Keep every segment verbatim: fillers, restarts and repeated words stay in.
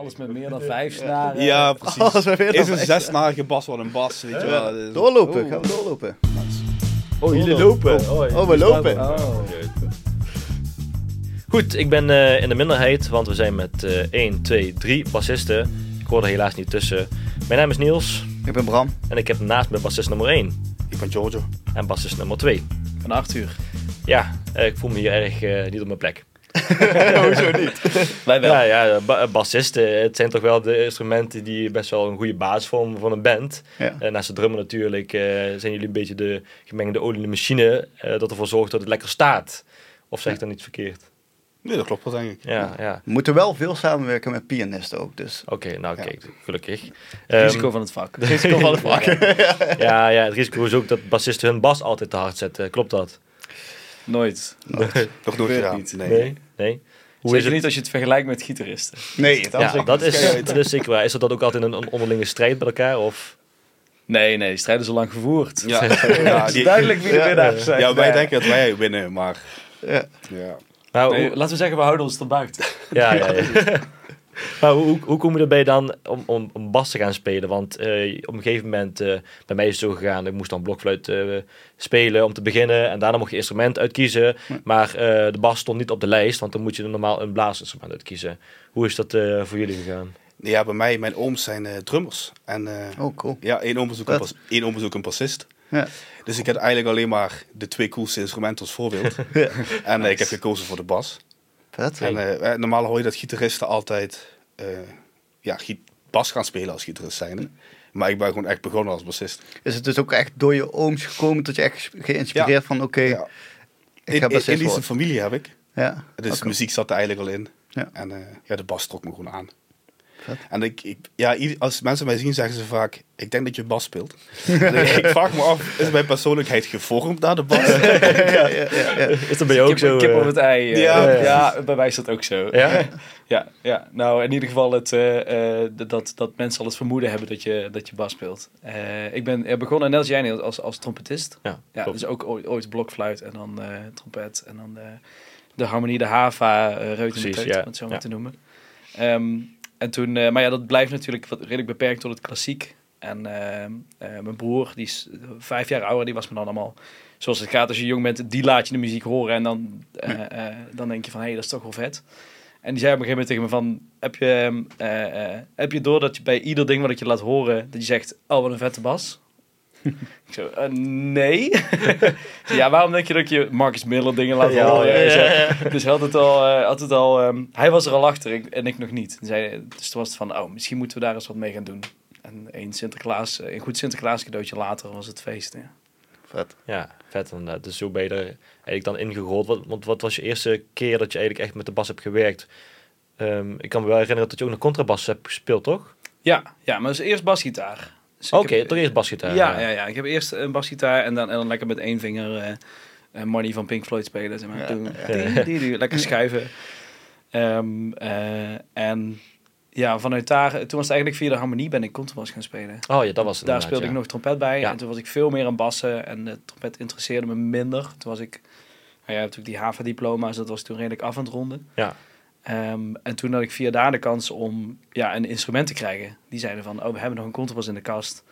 Alles met meer dan vijf snaren. Ja, precies. Alles met meer dan is een zesnarige bas wat een bas, weet je wel. Ja. Doorlopen, gaan we doorlopen. Oh, jullie lopen. Oh, oh, oh we lopen. Oh. Goed, ik ben uh, in de minderheid, want we zijn met uh, één, twee, drie bassisten. Ik hoor er helaas niet tussen. Mijn naam is Niels. Ik ben Bram. En ik heb naast me bassist nummer één. Ik ben Giorgio. En bassist nummer twee. Van Arthur. Ja, uh, ik voel me hier erg uh, niet op mijn plek. Hoezo niet? Wij wel. Ja, ja ba- bassisten, het zijn toch wel de instrumenten die best wel een goede basis vormen van een band. Ja. Uh, naast de drummer natuurlijk uh, zijn jullie een beetje de gemengde olie in de machine uh, dat ervoor zorgt dat het lekker staat. Of zeg ik dan iets verkeerd? Nee, dat klopt wel, denk ik. Ja, ja. We moeten wel veel samenwerken met pianisten ook, dus... Oké, okay, nou kijk, ja. Gelukkig. Het risico um, van het vak. Het risico van het vak. ja, ja, het risico is ook dat bassisten hun bas altijd te hard zetten. Klopt dat? Nooit. Nooit. Toch nooit gedaan. Niet, nee. nee. nee. Hoe Zeker is het niet als je het vergelijkt met gitaristen. Nee, het ja, dat is, dat is zeker waar. Is dat ook altijd een onderlinge strijd bij elkaar? Of? Nee, nee, die strijd is al lang gevoerd. Ja. ja, het is duidelijk wie de winnaars zijn. Ja, wij denken dat wij winnen, maar... Ja. ja. Nou, nee, hoe... Laten we zeggen, we houden ons tot buiten. Ja, ja, ja. Maar hoe, hoe kom je erbij dan om, om, om bas te gaan spelen? Want uh, op een gegeven moment, uh, bij mij is het zo gegaan, ik moest dan blokfluit uh, spelen om te beginnen. En daarna mocht je instrument uitkiezen. Ja. Maar uh, de bas stond niet op de lijst, want dan moet je normaal een blaasinstrument uitkiezen. Hoe is dat uh, voor jullie gegaan? Ja, bij mij, mijn ooms zijn uh, drummers. En, uh, oh, cool. Ja, één oom is ook, pas, één oom is ook een bassist. Ja. Dus ik had eigenlijk alleen maar de twee coolste instrumenten als voorbeeld. ja. En nice. Ik heb gekozen voor de bas. Vet. En, uh, normaal hoor je dat gitaristen altijd uh, ja, bas gaan spelen als gitarist zijnde. Maar ik ben gewoon echt begonnen als bassist. Is het dus ook echt door je ooms gekomen dat je echt geïnspireerd ja. van oké, okay, ja. ik ga bassist worden? In deze familie heb ik. Ja. Dus okay. muziek zat er eigenlijk al in. Ja. En uh, ja, de bas trok me gewoon aan. Vet. En ik, ik, ja, als mensen mij zien, zeggen ze vaak... Ik denk dat je bas speelt. Ik vraag me af, is mijn persoonlijkheid gevormd naar de bas? ja, ja, ja, ja. Is dat bij jou ook kip, zo? Kip op het ei. Ja, ja, ja. ja, bij mij is dat ook zo. Ja? Ja, ja. Nou, in ieder geval het, uh, dat, dat mensen al het vermoeden hebben dat je, dat je bas speelt. Uh, ik ben ja, begonnen, net als jij, als, als trompetist. Ja, ja, dus ook ooit blokfluit en dan uh, trompet. En dan de, de harmonie, de HAFA, uh, reut en teut, ja. om het zo maar ja. te noemen. Um, En toen, uh, maar ja, dat blijft natuurlijk wat redelijk beperkt tot het klassiek. En uh, uh, mijn broer, die is vijf jaar ouder, die was me dan allemaal... Zoals het gaat als je jong bent, die laat je de muziek horen. En dan, uh, uh, dan denk je van, hé, hey, dat is toch wel vet. En die zei op een gegeven moment tegen me van... Heb je, uh, uh, heb je door dat je bij ieder ding wat ik je laat horen... Dat je zegt, oh, wat een vette bas. Ik zo, uh, nee. ja, waarom denk je dat je Marcus Miller dingen laat ja, horen? Ja, ja, ja. Dus hij had het al, uh, had het al um, hij was er al achter ik, en ik nog niet. Zei, dus toen was het van, oh, misschien moeten we daar eens wat mee gaan doen. En een, Sinterklaas, een goed Sinterklaas cadeautje later was het feest. Ja. Vet. Ja, vet inderdaad. Dus zo ben je er eigenlijk dan ingerold. Want wat, wat was je eerste keer dat je eigenlijk echt met de bas hebt gewerkt? Um, ik kan me wel herinneren dat je ook een contrabas hebt gespeeld, toch? Ja, ja maar dus eerst basgitaar. Dus Oké, okay, toch eerst basgitaar. Ja, ja, ja, ik heb eerst een basgitaar en dan, en dan lekker met één vinger uh, Money van Pink Floyd spelen. Zeg maar. ja, ja. Die, die, die, lekker schuiven. Um, uh, en ja, vanuit daar, toen was het eigenlijk via de harmonie ben ik contrabas gaan spelen. Oh ja, dat was het. Daar speelde ja. ik nog trompet bij ja. en toen was ik veel meer aan bassen en de trompet interesseerde me minder. Toen was ik, nou ja, natuurlijk die HAVA-diploma's, dat was toen redelijk af aan het ronden. Ja. Um, en toen had ik via daar de kans om ja, een instrument te krijgen. Die zeiden van, oh, we hebben nog een contrabas in de kast.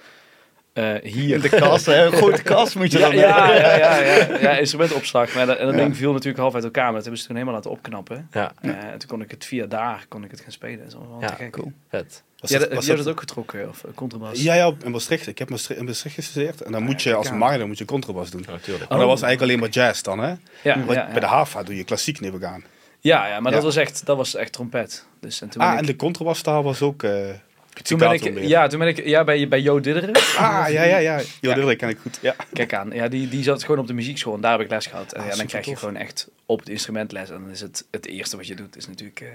Uh, hier. In de kast, hè? Een grote kast moet je ja, dan ja, hebben. Ja, ja, ja, ja. ja instrumentopslag. Maar dat, en dat ja. ding viel natuurlijk half uit elkaar. Maar dat hebben ze toen helemaal laten opknappen. Ja. Uh, en toen kon ik het via daar kon ik het gaan spelen. Dat is allemaal ja, te gek. Cool. Vet. Was ja, dat, was je hebt het ook getrokken, of contrabas? Ja, ja, in Maastricht. Ik heb in Maastricht gestudeerd. En dan ja, moet je als minor moet je contrabas doen. Natuurlijk. Oh, dat was eigenlijk alleen maar jazz dan, hè? Ja, ja, ja. Bij de HAFA doe je klassiek neem ik aan. Ja, ja, maar ja. Dat, was echt, dat was echt trompet. Dus, en toen ah, ik... en de contrabastaal was ook... Uh, toen ben ik, ja, toen ben ik ja, bij, bij Jo Didderen. Ah, ja, ja, ja. Jo ja. Didderen ken ik goed. Ja. Kijk aan, ja, die, die zat gewoon op de muziekschool en daar heb ik les gehad. En ah, ja, dan krijg tof. je gewoon echt op het instrument les. En dan is het, het eerste wat je doet, is natuurlijk uh,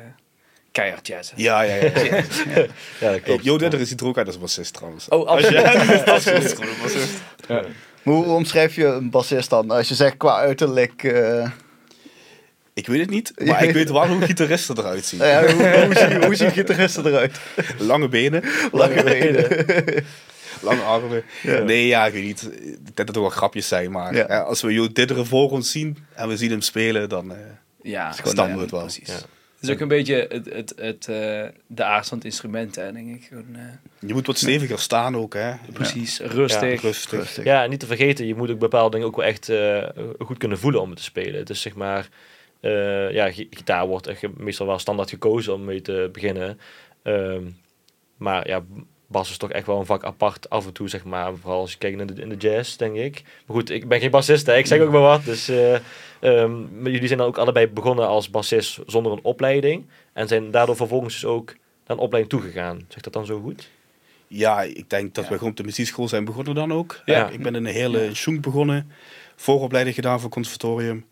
keihard jazz. Ja, ja, ja. ja. ja. ja dat klopt. Jo Didderen ziet er ook uit als bassist trouwens. Oh, absoluut. Als je, als je, als je bassist. Ja. Hoe omschrijf je een bassist dan? Als je zegt qua uiterlijk... Uh... Ik weet het niet, maar ik weet wel hoe gitaristen eruit zien. Ja, hoe, hoe, zien hoe zien gitaristen eruit? Lange benen. Lange benen. Lange armen. Ja. Nee, ja, ik weet niet. Ik denk dat er wel grapjes zijn, maar ja. hè, als we Jo Didderen voor ons zien en we zien hem spelen, dan eh, ja, is het standaard wel. Precies. Ja. is ook een beetje het, het, het, uh, de aard van het instrument, hè, denk ik. Gewoon, uh, je moet wat steviger staan ook, hè. Precies, ja. Rustig. Ja, rustig. rustig. Ja, niet te vergeten, je moet ook bepaalde dingen ook wel echt uh, goed kunnen voelen om het te spelen. Het is zeg maar, uh, ja, gitaar wordt echt meestal wel standaard gekozen om mee te beginnen. Um, maar ja, bas is toch echt wel een vak apart af en toe, zeg maar. Vooral als je kijkt in de, in de jazz, denk ik. Maar goed, ik ben geen bassist, hè. Ik zeg ook maar wat. Dus, uh, um, maar jullie zijn dan ook allebei begonnen als bassist zonder een opleiding. En zijn daardoor vervolgens dus ook naar een opleiding toegegaan. Zegt dat dan zo goed? Ja, ik denk dat ja. we gewoon op de muziekschool zijn begonnen dan ook. Ja. Ik ben in een hele ja. schoen begonnen. Vooropleiding gedaan voor conservatorium.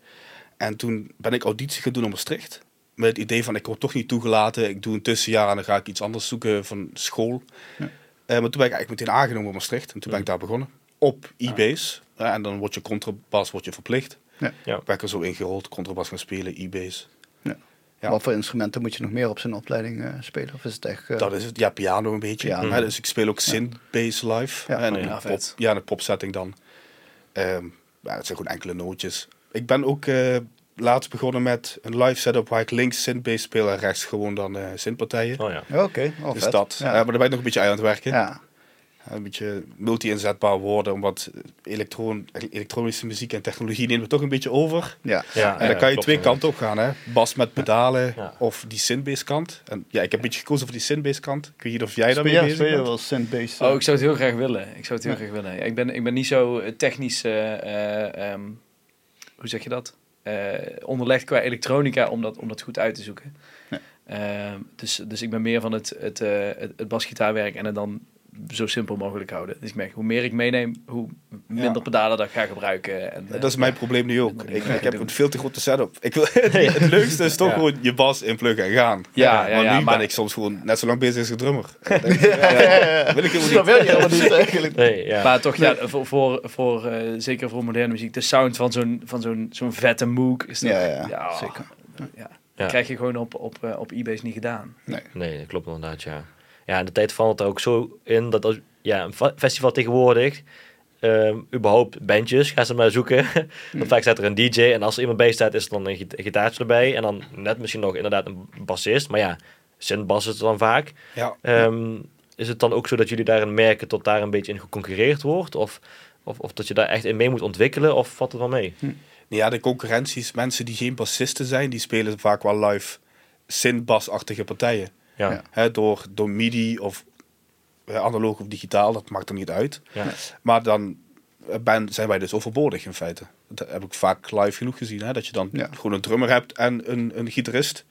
En toen ben ik auditie gaan doen op Maastricht. Met het idee van, ik word toch niet toegelaten. Ik doe een tussenjaar en dan ga ik iets anders zoeken van school. Ja. Uh, maar toen ben ik eigenlijk meteen aangenomen op Maastricht. En toen ben ik daar begonnen. Op e-bass. Ah. Uh, en dan word je contrabas word je verplicht. Ja. Ja. Ben ik er zo ingerold. Contrabas gaan spelen, e-bass. Ja. Ja. Wat voor instrumenten moet je nog meer op zijn opleiding uh, spelen? Of is het echt... Uh... Dat is het. Ja, piano een beetje. Piano. Ja, dus ik speel ook synth-bass live. Ja, en oh, ja, een pop, ja, een popsetting dan. Um, ja, dat zijn gewoon enkele nootjes. Ik ben ook... Uh, laatst begonnen met een live setup waar ik links synth-bass speel en rechts gewoon dan uh, synthpartijen. Oh ja. Oké, okay, oh, dus dat. Ja. Uh, maar daar ben ik nog een beetje aan het werken. Ja. Uh, een beetje multi-inzetbaar worden, omdat elektron- elektronische muziek en technologie nemen we toch een beetje over. Ja. Ja, en dan ja, kan je klopt, twee ja. kanten op gaan, hè? Bas met pedalen ja. of die synth-bass kant. En ja, ik heb ja. een beetje gekozen voor die synth-bass kant. Ik weet niet of jij daarmee bezig bent. Ja, speel je wel synth-bass? Oh, ik zou het heel graag willen. Ik zou het heel ja. graag willen. Ja, ik, ben, ik ben niet zo technisch... Uh, uh, um, hoe zeg je dat? Uh, onderlegd qua elektronica om dat, om dat goed uit te zoeken. Ja. Uh, dus, dus ik ben meer van het, het, uh, het, het basgitaarwerk en het dan zo simpel mogelijk houden. Dus ik merk, hoe meer ik meeneem, hoe minder ja. pedalen dat ik ga gebruiken. En, uh, dat is mijn probleem nu ook. Ik, ik, ik heb doen. een veel te grote setup. Ik wil, het, het leukste is toch ja. gewoon je bas inpluggen en gaan. Ja, ja, ja, maar ja, nu maar ben ik soms gewoon net zo lang bezig als een drummer. Dat wil ik helemaal niet eigenlijk. Nee, ja. Maar toch, ja, voor, voor, voor, uh, zeker voor moderne muziek, de sound van zo'n, van zo'n, zo'n vette moog is nog, ja, ja, ja, oh, zeker. Ja. Dat krijg je gewoon op, op, uh, op e-bass niet gedaan. Nee. nee, dat klopt inderdaad, ja. Ja, in de tijd valt het er ook zo in dat als ja, een festival tegenwoordig, uh, überhaupt bandjes, gaan ze maar zoeken. Want vaak staat er een D J en als er iemand bij staat, is er dan een gitaartje erbij. En dan net misschien nog inderdaad een bassist. Maar ja, synth-bass is het dan vaak. Ja. Um, is het dan ook zo dat jullie daarin merken dat daar een beetje in geconcurreerd wordt? Of, of, of dat je daar echt in mee moet ontwikkelen? Of valt het wel mee? Hm. Ja, de concurrentie is mensen die geen bassisten zijn, die spelen vaak wel live synth-bass-achtige partijen. Ja. Ja. He, door, door MIDI of he, analoog of digitaal, dat maakt er niet uit. Ja. Maar dan ben, zijn wij dus overbodig in feite. Dat heb ik vaak live genoeg gezien. He, dat je dan ja. gewoon een drummer hebt en een, een gitarist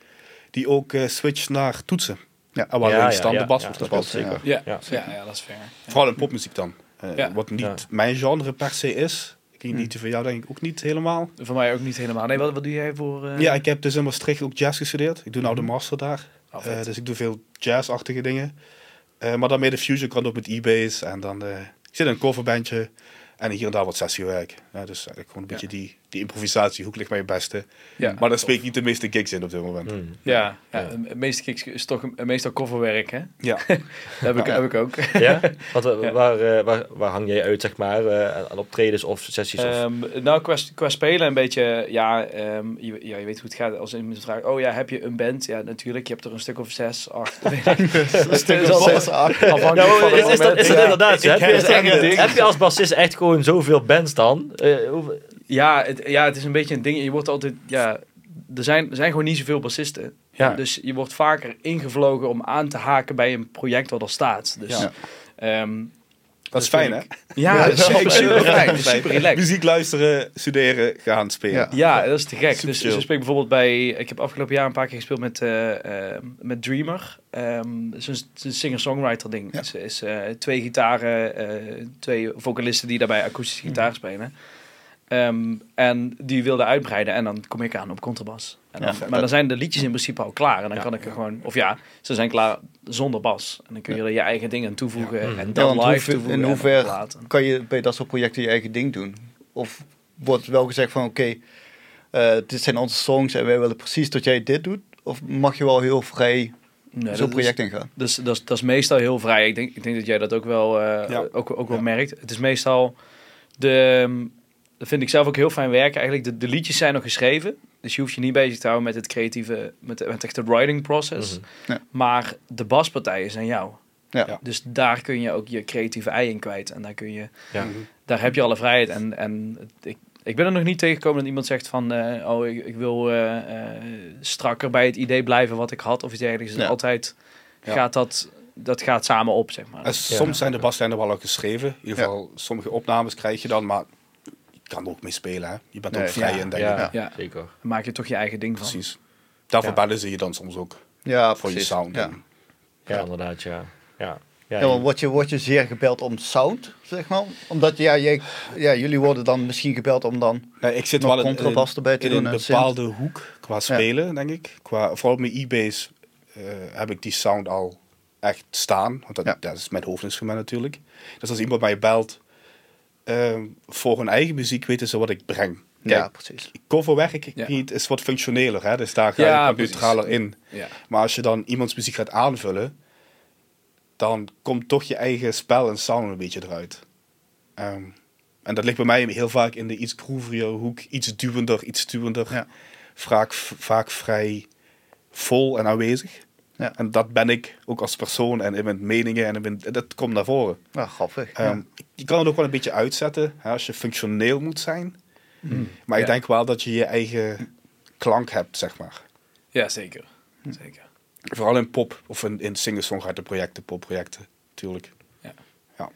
die ook uh, switcht naar toetsen. Ja. En waarin ja, ja, dan ja, de bas ja, wordt gespeeld. Ja. Ja. Ja. Ja, ja, dat is fair. Ja. Vooral in popmuziek dan. Uh, ja. Wat niet ja. mijn genre per se is. Ik niet voor jou denk ik ook niet helemaal. Voor mij ook niet helemaal. Nee, wat, wat doe jij voor... Uh... Ja, ik heb dus in Maastricht ook jazz gestudeerd. Ik doe nou de master daar. Oh, uh, dus ik doe veel jazzachtige dingen. Uh, maar dan meer de fusion kan ook met e-bass. En dan uh, ik zit in een coverbandje. En hier en daar wat sessiewerk. Uh, dus eigenlijk gewoon een ja. beetje die, die improvisatiehoek ligt mij het beste. Ja, maar daar speek ik niet de meeste gigs in op dit moment. Mm. Ja, ja, ja, de meeste gigs is toch meestal coverwerk, hè? Ja. dat heb, ik, ja. heb ik ook. ja? Want, ja. Waar, waar, waar hang jij uit, zeg maar? Aan optredens of sessies? Of? Um, nou, qua, qua spelen een beetje... Ja, um, je, ja, je weet hoe het gaat. Als iemand vraagt, oh ja, heb je een band? Ja, natuurlijk. Je hebt er een stuk of zes, acht. een stuk of zes, acht. Afhankelijk van het moment. Is dat inderdaad? Heb je als bassist echt gewoon... zoveel bands dan? Uh, hoe... ja, het, ja, het is een beetje een ding. Je wordt altijd... Ja, er zijn, er zijn gewoon niet zoveel bassisten. Ja. Dus je wordt vaker ingevlogen om aan te haken bij een project wat al staat. Dus, ja. um, dat is dus fijn, hè? Ja, ja, dat is super, super fijn. Is super relaxed. Muziek luisteren, studeren, gaan spelen. Ja, ja dat is te gek. Dus, dus ik spreek bijvoorbeeld bij... Ik heb afgelopen jaar een paar keer gespeeld met, uh, uh, met Dreamer. Um, het is een, een singer-songwriter ding. Het ja. is, is uh, twee gitaren, uh, twee vocalisten die daarbij akoestische gitaar spelen. Um, en die wilden uitbreiden en dan kom ik aan op contrabas. En dan, ja, maar dan zijn de liedjes in principe al klaar. En dan ja, kan ik er gewoon... Of ja, ze zijn klaar zonder bas. En dan kun je er je eigen dingen aan toevoegen. Ja. En dan ja, live toevoegen. In hoeverre kan je bij dat soort projecten je eigen ding doen? Of wordt wel gezegd van... Oké, okay, uh, dit zijn onze songs en wij willen precies dat jij dit doet? Of mag je wel heel vrij... Nee, zo'n project ingaan? Dus, dat, is, dat is meestal heel vrij. Ik denk, ik denk dat jij dat ook wel, uh, ja. ook, ook wel ja. merkt. Het is meestal de... dat vind ik zelf ook heel fijn werken. Eigenlijk, de, de liedjes zijn nog geschreven. Dus je hoeft je niet bezig te houden met het creatieve, met, met echt de writing process. Mm-hmm. Ja. Maar de baspartijen zijn jou. Ja. Ja. Dus daar kun je ook je creatieve ei in kwijt. En daar kun je, ja. daar heb je alle vrijheid. En, en ik, ik ben er nog niet tegengekomen dat iemand zegt van, uh, oh, ik, ik wil uh, uh, strakker bij het idee blijven wat ik had. Of iets dergelijks. Ja. Altijd ja. gaat dat... Dat gaat samen op, zeg maar. En soms ja. zijn de baslijnen wel al geschreven. In ieder geval, ja. sommige opnames krijg je dan, maar je kan er ook mee spelen. Hè? Je bent nee, ook vrij ja, in, denk ja, ik. Ja. Ja. Zeker. Dan maak je toch je eigen ding Precies. van. Precies. Daarvoor ja. bellen ze je dan soms ook. Ja, voor Precies. je sound. Ja, ja, ja. inderdaad, ja. ja. ja, ja maar word, je, word je zeer gebeld om sound, zeg maar? Omdat ja, je, ja, jullie worden dan misschien gebeld om dan ja, ik zit wel contrabas erbij te in doen. In een bepaalde synth. hoek qua spelen, ja. denk ik. Qua, vooral met e-bass uh, heb ik die sound al echt staan, want dat, ja. dat is mijn hoofdinstrument natuurlijk. Dus als iemand mij belt uh, voor hun eigen muziek, weten ze wat ik breng. Kijk, ja, precies. Coverwerk ja. is wat functioneler, hè? Dus daar ga je ja, neutraler in. Ja. Maar als je dan iemands muziek gaat aanvullen, dan komt toch je eigen spel en sound een beetje eruit. Um, en dat ligt bij mij heel vaak in de iets groovier hoek, iets duwender, iets stuwender. Ja. Vaak, vaak vrij vol en aanwezig. Ja. En dat ben ik ook als persoon en in mijn meningen en in mijn, dat komt naar voren. Ja, grappig. Um, ja. Je kan het ook wel een beetje uitzetten, hè, als je functioneel moet zijn. Mm. Maar ja. ik denk wel dat je je eigen klank hebt, zeg maar. Ja, zeker. Mm. zeker. Vooral in pop of in, in singer-songwriter projecten, popprojecten, natuurlijk. Ja. Ja.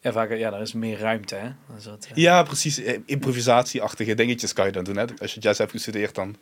Ja, vaak, ja, daar is meer ruimte, hè? Dat is wat, ja. ja, precies. Improvisatieachtige dingetjes kan je dan doen, hè. Als je jazz hebt gestudeerd, dan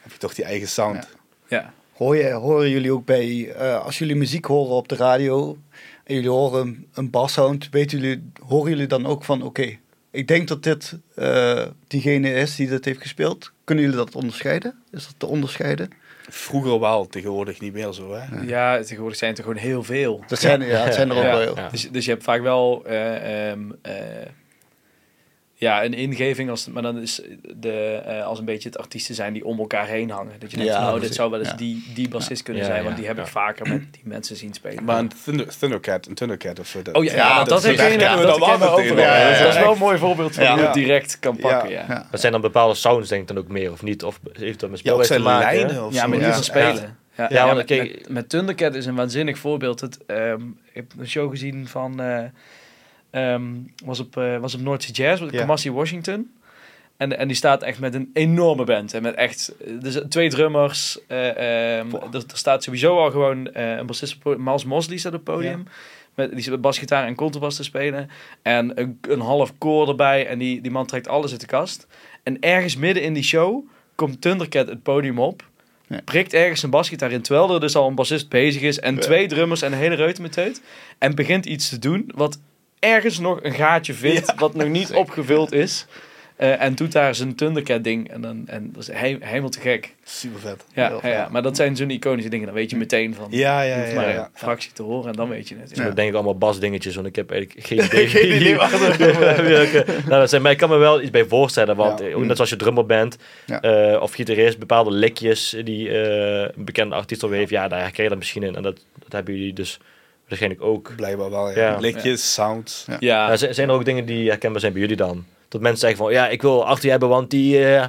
heb je toch die eigen sound. Ja. ja. Hoor je, horen jullie ook bij, uh, als jullie muziek horen op de radio en jullie horen een bassound, weten jullie, horen jullie dan ook van, oké, okay, ik denk dat dit uh, diegene is die dat heeft gespeeld. Kunnen jullie dat onderscheiden? Is dat te onderscheiden? Vroeger wel, tegenwoordig niet meer zo, hè? Ja, tegenwoordig zijn het er gewoon heel veel. Dat zijn, ja, ja dat zijn er ook ja, wel. Ja. Dus, dus je hebt vaak wel uh, um, uh, ja, een ingeving, als, maar dan is de, uh, als een beetje het artiesten zijn die om elkaar heen hangen. Dat je denkt, ja, nou, dit zou wel eens ja. die, die bassist ja. kunnen ja, zijn, ja, want die ja, heb ja. ik vaker met die mensen zien spelen. Maar een Thunder, Thundercat, een Thundercat of... Uh, oh ja, ja, ja dat is een ja, dat, dat, dat is wel een mooi voorbeeld van hoe je het direct kan pakken, ja. ja. ja. Dat zijn dan bepaalde sounds, denk ik dan ook meer, of niet? Of heeft dat met speelwijs te maken? Lijnen, of ja, maar in ieder geval spelen. Ja, met Thundercat is een waanzinnig voorbeeld. Ik heb een show gezien van... Um, was op, uh, was op North Sea Jazz, met yeah. Kamasi Washington. En, en die staat echt met een enorme band. En met echt dus twee drummers. Uh, um, er, er staat sowieso al gewoon uh, een bassist op het podium. Miles Mosley staat op het podium. Yeah. Met, die zit met basgitaar en contrabas te spelen. En een, een half koor erbij. En die, die man trekt alles uit de kast. En ergens midden in die show komt Thundercat het podium op. Ja. Prikt ergens een basgitaar in, terwijl er dus al een bassist bezig is. En ja. twee drummers en een hele reutemeteut. En begint iets te doen wat... ergens nog een gaatje vindt, ja. wat nog niet opgevuld is. Uh, en doet daar zijn Thundercat ding. En, dan, en dat is he- helemaal te gek. Super vet. Ja, ja, ja, maar dat zijn zo'n iconische dingen. Dan weet je meteen van, ja, ja, ja, hoeft maar ja, ja. een fractie te horen en dan weet je het. Ja. Dus dat denk ik allemaal basdingetjes, want ik heb eigenlijk geen idee. geen idee achter. nou, dat maar ik kan me wel iets bij voorstellen, want ja. net zoals je drummer bent, ja. uh, of gitarist, bepaalde likjes die uh, een bekende artiest al heeft, ja, daar herken je dat misschien in. En dat, dat hebben jullie dus... waarschijnlijk ook. Blijkbaar wel, ja. ja. Lichtjes, ja. sound. Ja. Ja. Ja, zijn er ook dingen die herkenbaar zijn bij jullie dan? Dat mensen zeggen van, ja, ik wil Arthur hebben, want die... Uh,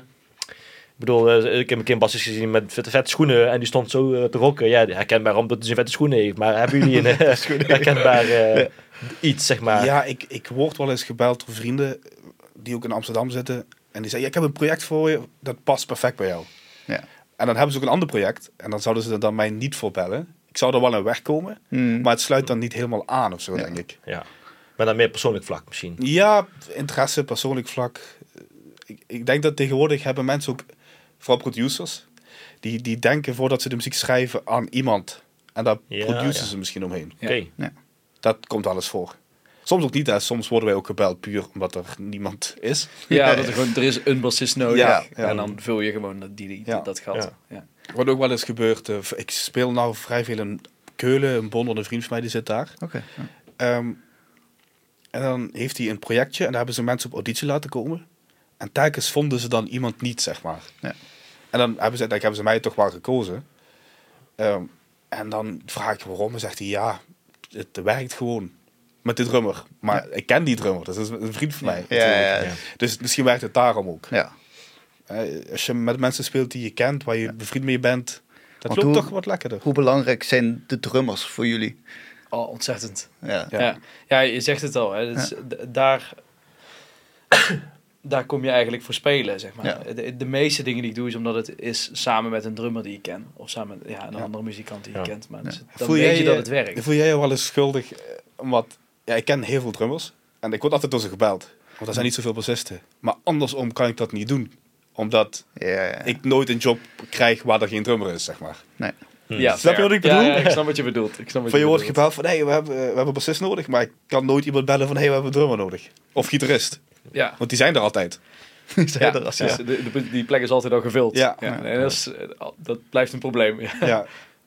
ik bedoel, uh, ik heb een keer een bassist gezien met vette, vette schoenen en die stond zo uh, te rocken. Ja, herkenbaar omdat hij zijn vette schoenen heeft. Maar hebben jullie een uh, herkenbaar uh, ja. iets, zeg maar? Ja, ik, ik word wel eens gebeld door vrienden die ook in Amsterdam zitten. En die zeggen, ja, ik heb een project voor je, dat past perfect bij jou. Ja. En dan hebben ze ook een ander project. En dan zouden ze er dan mij niet voor bellen. Ik zou er wel aan wegkomen, mm. maar het sluit dan niet helemaal aan of zo, ja. denk ik. Ja. Maar dan meer persoonlijk vlak misschien. Ja, interesse, persoonlijk vlak. Ik, ik denk dat tegenwoordig hebben mensen ook, vooral producers, die, die denken voordat ze de muziek schrijven aan iemand. En daar ja, produceren ja. ze misschien omheen. Ja. Okay. Ja. Dat komt alles voor. Soms ook niet, hè. Soms worden wij ook gebeld puur omdat er niemand is. Ja, nee. dat er, gewoon, er is een bassist nodig. Ja, ja. En dan vul je gewoon dat, die, die, ja. dat gat. Ja. Ja. Wat ook wel eens gebeurt, uh, ik speel nou vrij veel in Keulen, een Bonner, een vriend van mij die zit daar. Okay. Ja. Um, en dan heeft hij een projectje en daar hebben ze mensen op auditie laten komen. En telkens vonden ze dan iemand niet, zeg maar. Ja. En dan hebben ze, dan hebben ze mij toch wel gekozen. Um, en dan vraag ik waarom en zegt hij, ja, het werkt gewoon. met die drummer. Maar ja. Ik ken die drummer, dus dat is een vriend van mij. Ja, ja, ja, ja. Dus misschien werkt het daarom ook. Ja. Als je met mensen speelt die je kent, waar je ja. bevriend mee bent, dat Want loopt hoe, toch wat lekkerder. Hoe belangrijk zijn de drummers voor jullie? Oh, ontzettend. Ja, ja. ja. ja je zegt het al. Hè. Dus ja. d- daar, daar kom je eigenlijk voor spelen, zeg maar. Ja. De, de meeste dingen die ik doe, is omdat het is samen met een drummer die ik ken. Of samen met ja, een ja. andere muzikant die ja. je kent. Maar ja. dus, dan voel weet jij, je dat het werkt. Voel jij je wel eens schuldig? Omdat ja, ik ken heel veel drummers. En ik word altijd door ze gebeld. Want er zijn niet zoveel bassisten. Maar andersom kan ik dat niet doen. Omdat ja, ja. ik nooit een job krijg waar er geen drummer is, zeg maar. Nee. Hm. Ja, snap je wat ik bedoel? Ja, ja, ik snap wat je bedoelt. Ik snap wat van je, je wordt gebeld van, hey, we hebben, we hebben een bassist nodig. Maar ik kan nooit iemand bellen van, hey, we hebben een drummer nodig. Of gitarist. Ja. Want die zijn er altijd. Die zijn ja, er als, ja. dus de, de, die plek is altijd al gevuld. Ja. ja. ja. En dat, is, dat blijft een probleem. Ja.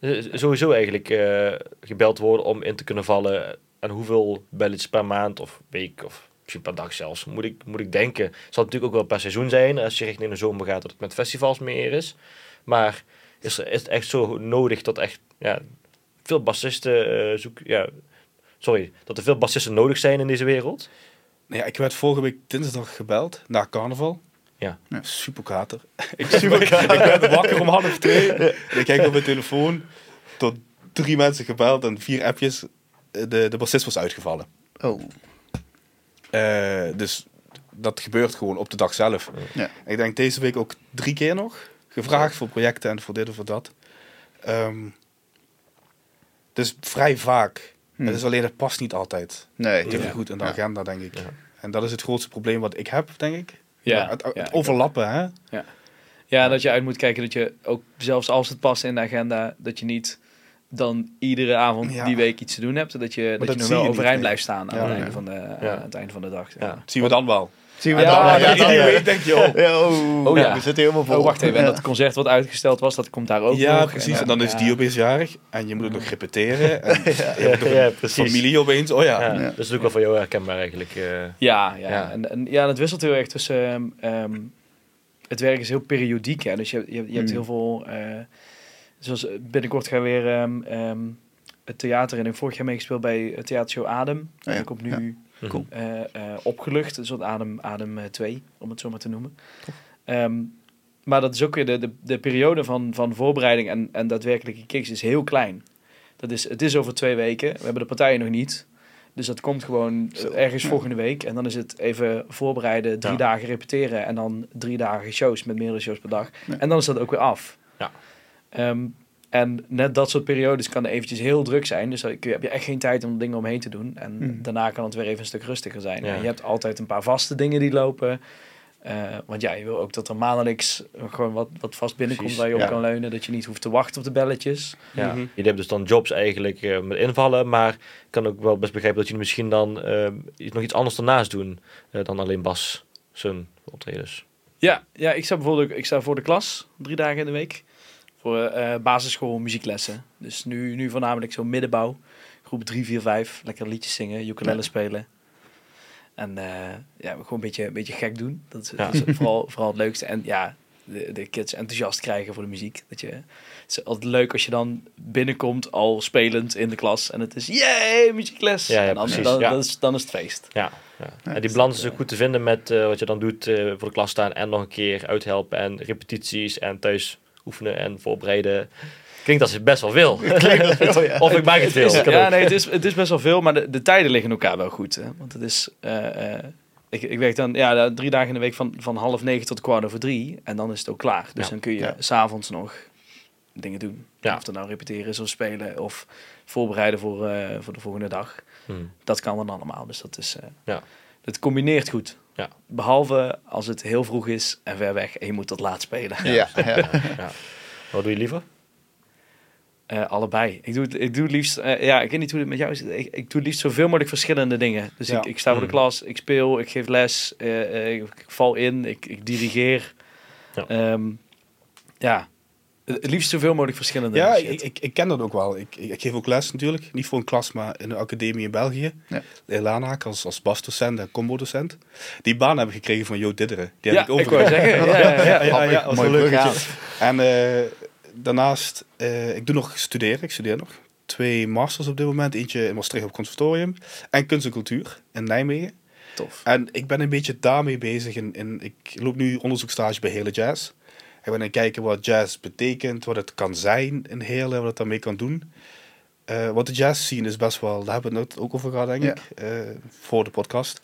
ja. Sowieso eigenlijk uh, gebeld worden om in te kunnen vallen. En hoeveel belletjes per maand of week of misschien per dag zelfs, moet ik, moet ik denken. Het zal natuurlijk ook wel per seizoen zijn. Als je richting de zomer gaat, dat het met festivals meer is. Maar is, is het echt zo nodig dat echt ja, veel bassisten uh, zoek, ja, sorry, dat er veel bassisten nodig zijn in deze wereld? Ja, ik werd vorige week dinsdag gebeld, na carnaval. Ja. ja. Super kater. ik, super, ik werd wakker om half twee. En ik kijk op mijn telefoon, tot drie mensen gebeld en vier appjes. De, de bassist was uitgevallen. Oh. Uh, dus dat gebeurt gewoon op de dag zelf. Ja. Ik denk deze week ook drie keer nog gevraagd voor projecten en voor dit of voor dat. Um, dus vrij vaak. Hmm. Het is alleen, dat past niet altijd. Nee. Even ja. goed in de agenda, denk ik. Ja. En dat is het grootste probleem wat ik heb, denk ik. Ja. ja het, het ja, overlappen, hè? Ja. ja, dat je uit moet kijken dat je ook, zelfs als het past in de agenda, dat je niet dan iedere avond ja. die week iets te doen hebt, dat je, dat dat je nog wel overeind blijft staan aan, ja, het einde ja. van de, ja. aan het einde van de dag. Ja. Ja. Dat zien we dan wel. Zien we ja, dan wel. Ja, ik denk, joh. Ja, oh, oh ja, we zitten helemaal vol. Oh, wacht even, en dat concert wat uitgesteld was, dat komt daar ook Ja, nog. precies. En, en dan ja. is die opeens jarig en je moet het nog repeteren. En ja, je hebt nog ja, precies. familie opeens. Oh ja. ja. ja. Dat is natuurlijk wel voor jou herkenbaar eigenlijk. Uh, ja, ja. ja. En, en, ja en het wisselt heel erg tussen... Um, het werk is heel periodiek, hè. Dus je, je, je hebt heel veel... Uh, Zoals binnenkort gaan we weer um, um, het theater in. Ik heb vorig jaar meegespeeld bij het theatershow Adem. Ja, ja. Ik kom nu ja. cool. uh, uh, opgelucht. Een soort Adem, Adem twee, om het zo maar te noemen. Um, maar dat is ook weer de, de, de periode van, van voorbereiding en, en daadwerkelijke gigs is heel klein. Dat is, het is over twee weken. We hebben de partijen nog niet. Dus dat komt gewoon zo. ergens ja. volgende week. En dan is het even voorbereiden, drie ja. dagen repeteren. En dan drie dagen shows met meerdere shows per dag. Ja. En dan is dat ook weer af. Ja. Um, en net dat soort periodes kan eventjes heel druk zijn. Dus dan kun je, heb je echt geen tijd om dingen omheen te doen. En mm. daarna kan het weer even een stuk rustiger zijn. Ja. En je hebt altijd een paar vaste dingen die lopen. Uh, want ja, je wil ook dat er maandelijks gewoon wat, wat vast binnenkomt waar je op ja. kan leunen. Dat je niet hoeft te wachten op de belletjes. Ja. Mm-hmm. Je hebt dus dan jobs eigenlijk uh, met invallen. Maar ik kan ook wel best begrijpen dat je misschien dan uh, nog iets anders ernaast doen. Uh, dan alleen Bas zijn optredens. Ja, ja, ik sta bijvoorbeeld ik sta voor de klas drie dagen in de week. Voor uh, basisschool muzieklessen. Dus nu, nu voornamelijk zo'n middenbouw. Groep drie, vier, vijf. Lekker liedjes zingen, ukulele ja. spelen. En uh, ja, gewoon een beetje, een beetje gek doen. Dat is, ja. dat is vooral, vooral het leukste. En ja, de, de kids enthousiast krijgen voor de muziek. Dat je, het is altijd leuk als je dan binnenkomt al spelend in de klas. En het is, yay, muziekles. Ja, ja, en anders, dan, ja. dan, is, dan is het feest. Ja, ja. ja en die balans is ook goed te vinden met uh, wat je dan doet uh, voor de klas staan. En nog een keer uithelpen en repetities en thuis oefenen en voorbereiden. Klinkt als je best wel wil. Wel, ja. Of ik maak het veel. Ja, ja nee, het is, het is best wel veel, maar de, de tijden liggen elkaar wel goed. Hè? Want het is... Uh, uh, ik, ik werk dan ja, drie dagen in de week van, van half negen tot kwart over drie. En dan is het ook klaar. Dus ja. dan kun je ja. s'avonds nog dingen doen. Ja. Of dat nou repeteren is of spelen of voorbereiden voor, uh, voor de volgende dag. Hmm. Dat kan dan allemaal. Dus dat is... Uh, ja. Het combineert goed. Ja. Behalve als het heel vroeg is en ver weg en je moet tot laat spelen. Ja, ja, ja. Ja. Wat doe je liever? Uh, allebei. Ik doe het, ik doe het liefst... Uh, ja, ik weet niet hoe het met jou is. Ik, ik doe het liefst zoveel mogelijk verschillende dingen. Dus ja. ik, ik sta voor de klas, ik speel, ik geef les, uh, uh, ik, ik val in, ik, ik dirigeer. Ja. Um, ja. Het liefst zoveel mogelijk verschillende. Ja, ik, ik, ik ken dat ook wel. Ik, ik, ik geef ook les natuurlijk. Niet voor een klas, maar in een academie in België. Ja. In Laanhaak als, als basdocent en combo-docent. Die baan heb ik gekregen van Jo Didderen. Die heb ja, ik, ik wou zeggen. Ja, ja, ja. ja, ja, ja was mooi, leuk. En uh, daarnaast, uh, ik doe nog studeren. Ik studeer nog twee masters op dit moment. Eentje in Maastricht op conservatorium. En kunst en cultuur in Nijmegen. Tof. En ik ben een beetje daarmee bezig. In, in, ik loop nu onderzoekstage bij Heerlijk Jazz. Ik ben aan het kijken wat jazz betekent. Wat het kan zijn in Heerlijk. Wat het daarmee kan doen. Uh, wat de jazz scene is best wel... Daar hebben we het ook over gehad, denk ja. ik. Uh, voor de podcast.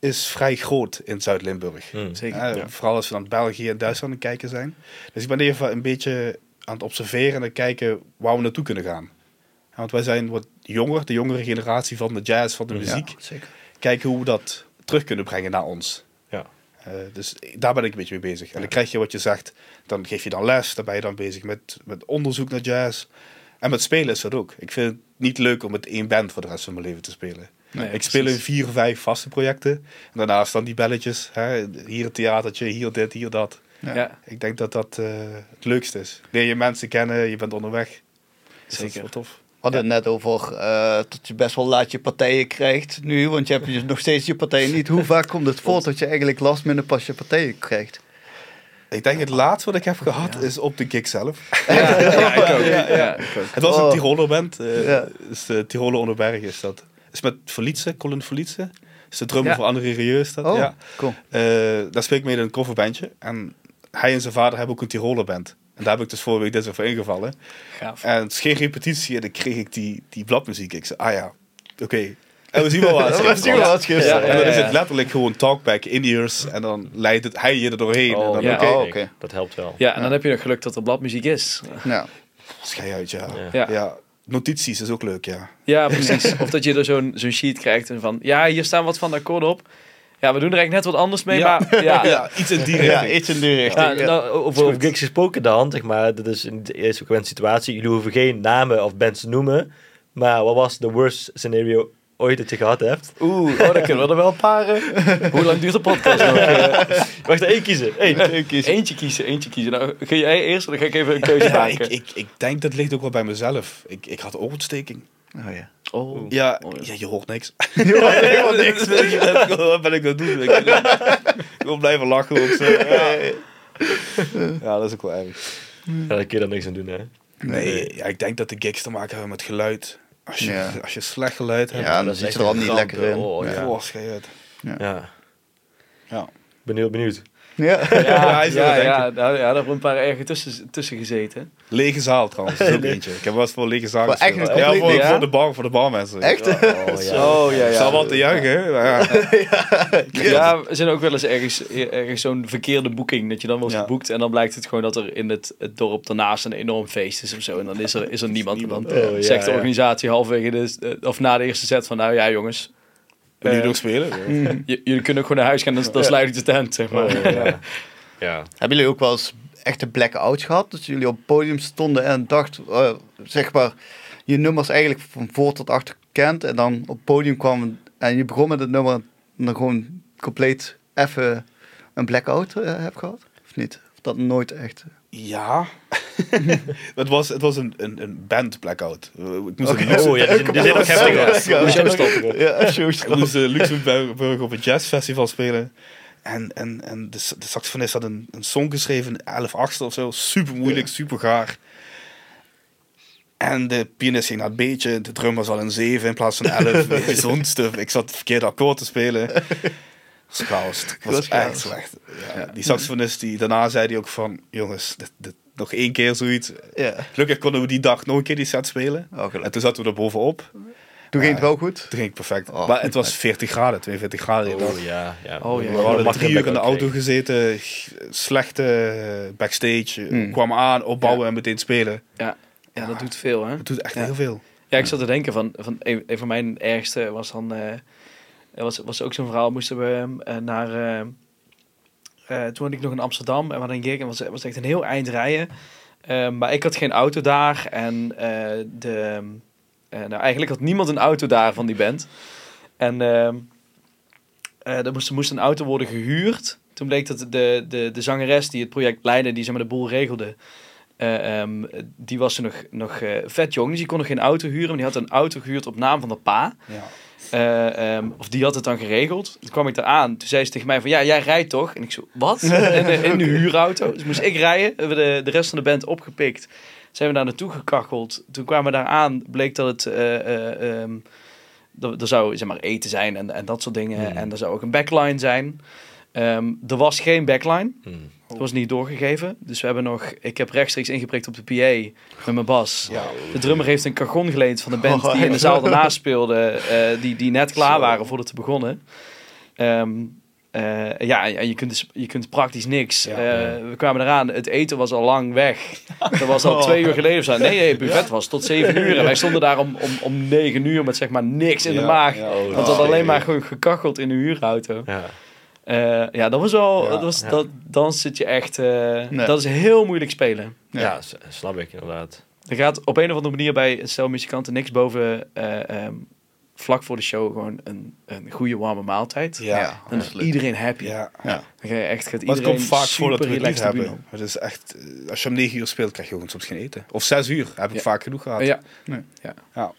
Is vrij groot in Zuid-Limburg. Hmm. Zeker. Uh, ja. Vooral als we dan België en Duitsland aan het kijken zijn. Dus ik ben even een beetje... aan het observeren en het kijken waar we naartoe kunnen gaan. Ja, want wij zijn wat jonger, de jongere generatie van de jazz, van de muziek. Ja, zeker. Kijken hoe we dat terug kunnen brengen naar ons. Ja. Uh, dus daar ben ik een beetje mee bezig. En ja. dan krijg je wat je zegt, dan geef je dan les, dan ben je dan bezig met, met onderzoek naar jazz. En met spelen is dat ook. Ik vind het niet leuk om met één band voor de rest van mijn leven te spelen. Nee, ik speel in vier, vijf vaste projecten. En daarnaast dan die belletjes. Hè? Hier het theatertje, hier dit, hier dat. Ja. ja, ik denk dat dat uh, het leukste is. Leer je mensen kennen, je bent onderweg. Dus zeker. Dat is wel tof. We hadden ja. het net over uh, dat je best wel laat je partijen krijgt nu, want je hebt dus nog steeds je partijen niet. Hoe vaak komt het voor dat je eigenlijk last minute pas je partijen krijgt? Ik denk het laatste wat ik heb gehad ja. is op de gig zelf. Ja, ja, ja, ik ook. Ja, ja, ik ook. Het was een oh. Tiroler band, uh, ja. dus, uh, Tiroler onderberg is dat. Is met Felice, Colin Folitse. Is de drummer ja. voor Marie Rieu is dat. Oh, ja. cool. Uh, daar speel ik mee in een coverbandje en... Hij en zijn vader hebben ook een Tirolerband. En daar heb ik dus vorige week dit voor ingevallen. Gaaf. En het is geen repetitie. En dan kreeg ik die, die bladmuziek. Ik zei, ah ja, oké. Okay. En we zien wel wat het is. Ja, ja, ja. En dan is het letterlijk gewoon talkback in ears. En dan leidt het, hij je er doorheen. Oh, en dan, ja. okay. oh, okay. Dat helpt wel. Ja, en ja. dan heb je nog geluk dat er bladmuziek is. Nou, schei uit, ja. ja. ja. ja. Notities is ook leuk, ja. Ja, precies. Of dat je er zo'n, zo'n sheet krijgt. En van, ja, hier staan wat van de akkoorden op. Ja, we doen er eigenlijk net wat anders mee, ja. maar... Ja. ja, iets in die richting. Ja, iets in die richting. Ja, nou, over, over gigs gesproken dan, zeg maar. Dat is in de eerste gewend situatie. Jullie hoeven geen namen of bands te noemen. Maar wat was de worst scenario ooit dat je gehad hebt? Oeh, oh, dan kunnen we er wel een paar... Hoe lang duurt de podcast nog? Wacht, één kiezen. Eén. Eén kiezen. Eentje kiezen, eentje kiezen. Nou, ga jij eerst, dan ga ik even een keuze ja, maken. Ik, ik, ik denk, dat ligt ook wel bij mezelf. Ik, ik had oorontsteking. Oh ja. Oh. Ja, oh, ja. ja, je hoort niks. Je hoort helemaal niks. Wat ben ik dat doen? Ik wil blijven lachen of zo. Ja. ja, dat is ook wel erg. Ja, daar kun je dan niks aan doen, hè? Nee, nee. Ja, ik denk dat de gigs te maken hebben met geluid. Als je, ja. als je slecht geluid hebt... Ja, dan zit je er al niet lekker in. Oh, ja. Oh, schijt. Ja. ja. ja. Benieuwd, benieuwd. Ja, ja, ja, ja, ja, nou, ja, daar hebben we een paar ergens tussen, tussen gezeten. Lege zaal trouwens, dat is ook eentje. Ik heb wel eens voor lege zaal gespeeld. Echt, ja, voor, ja? voor de bar, voor de barmensen. Echt? Oh, oh, ja. oh ja, ja. Zal wat te janken, ja. Ja, er zijn ook wel eens ergens, ergens zo'n verkeerde boeking, dat je dan wel eens ja. boekt en dan blijkt het gewoon dat er in het, het dorp daarnaast een enorm feest is of zo. En dan is er, is er niemand. niemand. Dan oh, ja, zegt de organisatie ja. halverwege de, of na de eerste set van, nou ja jongens... Uh, jullie nog spelen? J- jullie kunnen ook gewoon naar huis gaan, dan, dan sluit ik de tent, zeg maar. Oh, ja, ja. ja. Hebben jullie ook wel eens echte blackouts gehad? Dat jullie op het podium stonden en dachten, uh, zeg maar, je nummers eigenlijk van voor tot achter kent. En dan op het podium kwam en je begon met het nummer en dan gewoon compleet even een blackout uh, hebt gehad? Of niet? Of dat nooit echt... Ja, het was, het was een, een, een band blackout. Ik moest okay. luxe... Oh ja, die zit nog heftig. Ik moest uh, Luxemburg op een jazzfestival spelen. En, en, en de, de saxofonist had een, een song geschreven, elf achtste of zo. Super moeilijk, ja. super gaar. En de pianist ging naar het beetje. De drummer was al een zeven in plaats van elf. Zo'n stuff. Ik zat verkeerd akkoord te spelen. Het was, was echt slecht. Ja, ja. Die saxofonist, die, daarna zei hij ook van... Jongens, dit, dit, nog één keer zoiets. Ja. Gelukkig konden we die dag nog een keer die set spelen. Oh, en toen zaten we er bovenop. Toen ging het wel goed? Toen ging het perfect. Oh, maar het was veertig graden, tweeënveertig graden. Oh, ja, ja. Oh, ja. We hadden drie uur in de auto krijgen. gezeten. Slechte backstage. Mm. Kwam aan, opbouwen ja. en meteen spelen. Ja, ja, ja. dat doet veel, hè? Dat doet echt ja. heel veel. Ja, ik zat te denken van... van een, een van mijn ergste was dan... Uh, Er was, was ook zo'n verhaal, moesten we uh, naar... Uh, uh, toen had ik nog in Amsterdam en we hadden een gig en het was, was echt een heel eind rijden. Uh, maar ik had geen auto daar en uh, de, uh, nou, eigenlijk had niemand een auto daar van die band. En uh, uh, er moest, moest een auto worden gehuurd. Toen bleek dat de, de, de zangeres die het project leidde, die ze met de boel regelde... Uh, um, die was nog, nog uh, vet jong, dus die kon nog geen auto huren. Maar die had een auto gehuurd op naam van de pa... Ja. Uh, um, of die had het dan geregeld. Toen kwam ik daar aan. Toen zei ze tegen mij van... Ja, jij rijdt toch? En ik zo... Wat? In de, in de huurauto. Dus moest ik rijden. We hebben de, de rest van de band opgepikt. zijn we daar naartoe gekacheld. Toen kwamen we daar aan, bleek dat het... Uh, uh, um, er, er zou zeg maar eten zijn en, en dat soort dingen. Mm. En er zou ook een backline zijn. Um, er was geen backline. Mm. Het was niet doorgegeven. Dus we hebben nog... Ik heb rechtstreeks ingeprikt op de P A met mijn bas. Ja. De drummer heeft een cajon geleend van de band oh, die in de zaal daarnaast speelde. Uh, die, die net klaar waren voordat het begonnen. Um, uh, ja, en je kunt, dus, je kunt praktisch niks. Ja, uh, ja. We kwamen eraan. Het eten was al lang weg. Dat was al oh. twee uur geleden. Of zo. Nee, het buffet was tot zeven uur. En wij stonden daar om, om, om negen uur met zeg maar niks in ja, de maag. Ja, oh, want we hadden alleen ja. maar gewoon gekacheld in de huurauto. Ja. Uh, ja, dat was wel... Ja, dat was, ja. dat, dan zit je echt... Uh, nee. Dat is heel moeilijk spelen. Ja, ja snap ik inderdaad. Er gaat op een of andere manier bij een stel muzikanten niks boven... Uh, um, vlak voor de show gewoon een, een goede warme maaltijd. Ja, ja. Dan is iedereen happy. Ja, ja. Dan ga je echt, gaat iedereen maar het komt vaak voor dat we het niet hebben. Het is echt... Als je om negen uur speelt, krijg je gewoon soms geen eten. Of zes uur, heb ik ja. vaak genoeg gehad. Ja. Nee. ja. ja.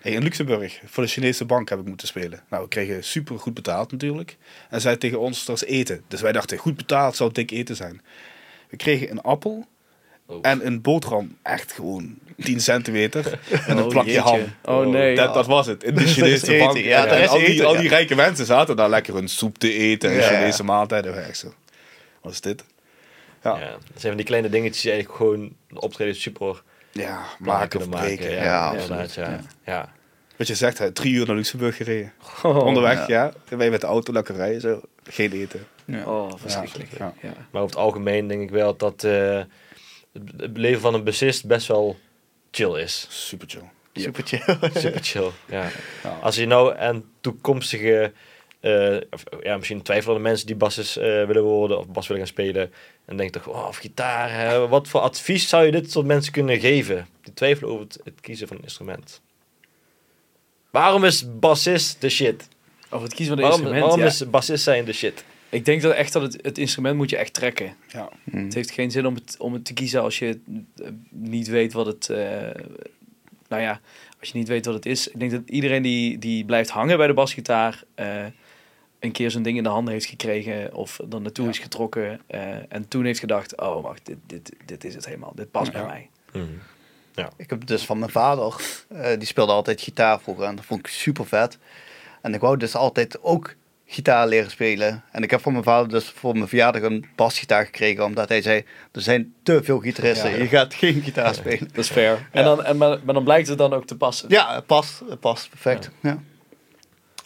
Hey, in Luxemburg, voor de Chinese bank heb ik moeten spelen. Nou, we kregen super goed betaald natuurlijk. En zij tegen ons, dat is eten. Dus wij dachten, goed betaald zou dik eten zijn. We kregen een appel oh. en een boterham. Echt gewoon tien centimeter. En een plakje oh, ham. Oh nee. Dat, dat was het. In de Chinese eten, bank. Ja, daar is al, die, eten, ja. al die rijke mensen zaten daar lekker hun soep te eten. En ja. Chinese maaltijden. Echt zo. Wat is dit? Ja. ja. Dat zijn van die kleine dingetjes die eigenlijk gewoon de optreden super... Ja, maken of breken. Ja, ja, absoluut. Ja. Ja. Ja. Wat je zegt, hè, drie uur naar Luxemburg gereden. Oh, Onderweg, ja. ja. Wij met de auto lekker rijden, zo. Geen eten. Ja. Oh, verschrikkelijk. Ja. Ja. Ja. Maar over het algemeen denk ik wel dat uh, het leven van een bassist best wel chill is. Super chill. Yep. Super chill. Super chill, ja. ja. Als je nou aan toekomstige... Uh, of, ja, misschien twijfelende mensen die basses uh, willen worden of bas willen gaan spelen en denk toch, oh, of gitaar, hè? Wat voor advies zou je dit soort mensen kunnen geven die twijfelen over het, het kiezen van een instrument? Waarom is bassist de shit? Over het kiezen van een instrument, waarom ja. is bassist zijn de shit? Ik denk dat echt dat het, het instrument moet je echt trekken. Ja. Mm. Het heeft geen zin om het, om het te kiezen als je niet weet wat het uh, nou ja, als je niet weet wat het is. Ik denk dat iedereen die, die blijft hangen bij de basgitaar uh, een keer zo'n ding in de handen heeft gekregen of dan naartoe ja. is getrokken uh, en toen heeft gedacht, oh wacht, dit, dit, dit is het helemaal, dit past ja. bij mij. Mm-hmm. Ja. Ik heb dus van mijn vader, uh, die speelde altijd gitaar vroeger en dat vond ik super vet. En ik wou dus altijd ook gitaar leren spelen. En ik heb van mijn vader dus voor mijn verjaardag een basgitaar gekregen, omdat hij zei, er zijn te veel gitaristen, ja, ja. je gaat geen gitaar spelen. Ja, dat is fair. Ja. En dan, en, maar, maar dan blijkt het dan ook te passen. Ja, het past, het past, perfect. Ja. Ja.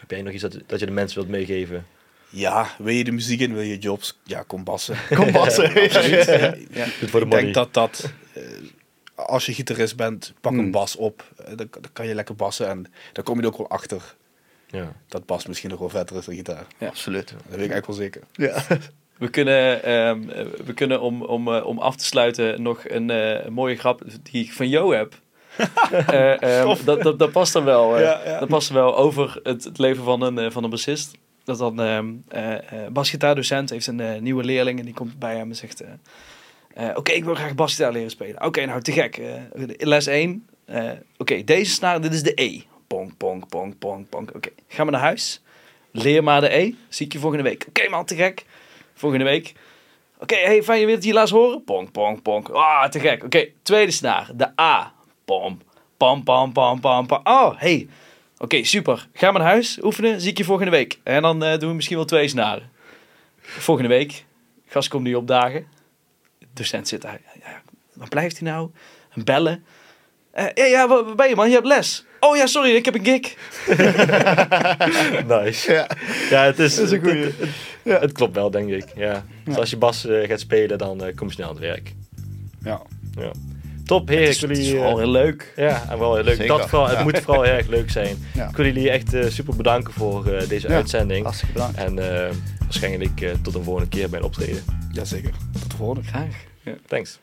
Heb jij nog iets dat, dat je de mensen wilt meegeven? Ja, wil je de muziek in, wil je jobs? Ja, kom bassen. Kom bassen. Ja, absoluut. Ja. Ja. Ja. Ik denk money. dat dat, uh, als je gitarist bent, pak hmm. een bas op. Uh, dan, dan kan je lekker bassen en dan kom je er ook wel achter. Ja. Dat past misschien nog wel vetter is de gitaar. Ja. Absoluut. Dat weet ik eigenlijk wel zeker. Ja. We kunnen, um, we kunnen om, om, om af te sluiten nog een uh, mooie grap die ik van jou heb. uh, um, dat, dat, dat past dan wel. Uh, ja, ja. Dat past wel over het, het leven van een, uh, van een bassist. Dat dan um, uh, basgitaardocent heeft een uh, nieuwe leerling en die komt bij hem en zegt... Uh, uh, Oké, okay, ik wil graag basgitaar leren spelen. Oké, okay, nou te gek. Uh, les één. Uh, Oké, okay, deze snaar, dit is de E. Pong, pong, pong, pong, pong. Oké, okay. Ga maar naar huis. Leer maar de E. Zie ik je volgende week. Oké, okay, man, te gek. Volgende week. Oké, okay, hey, fijn, je wilt het hier laatst horen? Pong, pong, pong. Ah, te gek. Oké, okay, tweede snaar. De A. Pom, pam, pam, pam, pam, pam. Oh, hey. Oké, okay, super. Ga maar naar huis. Oefenen. Zie ik je volgende week. En dan uh, doen we misschien wel twee snaren. Volgende week. Gast komt nu opdagen. De docent zit daar. Ja, waar blijft hij nou? Bellen. Uh, ja, ja, waar ben je, man? Je hebt les. Oh ja, sorry, ik heb een gig. Nice. Ja, ja het is, is een goeie. Het, het, ja. het klopt wel, denk ik. Ja. Dus als je bas uh, gaat spelen, dan uh, kom je snel aan het werk. Ja. ja. Top, heerlijk. Het is, jullie, het is vooral heel leuk. Ja, en wel heel leuk. Dat vooral, het ja. moet vooral heel erg leuk zijn. Ja. Ik wil jullie echt uh, super bedanken voor uh, deze ja. uitzending. Hartstikke bedankt. En uh, waarschijnlijk uh, tot een volgende keer bij een optreden. Jazeker. Tot de volgende. Graag. Ja. Thanks.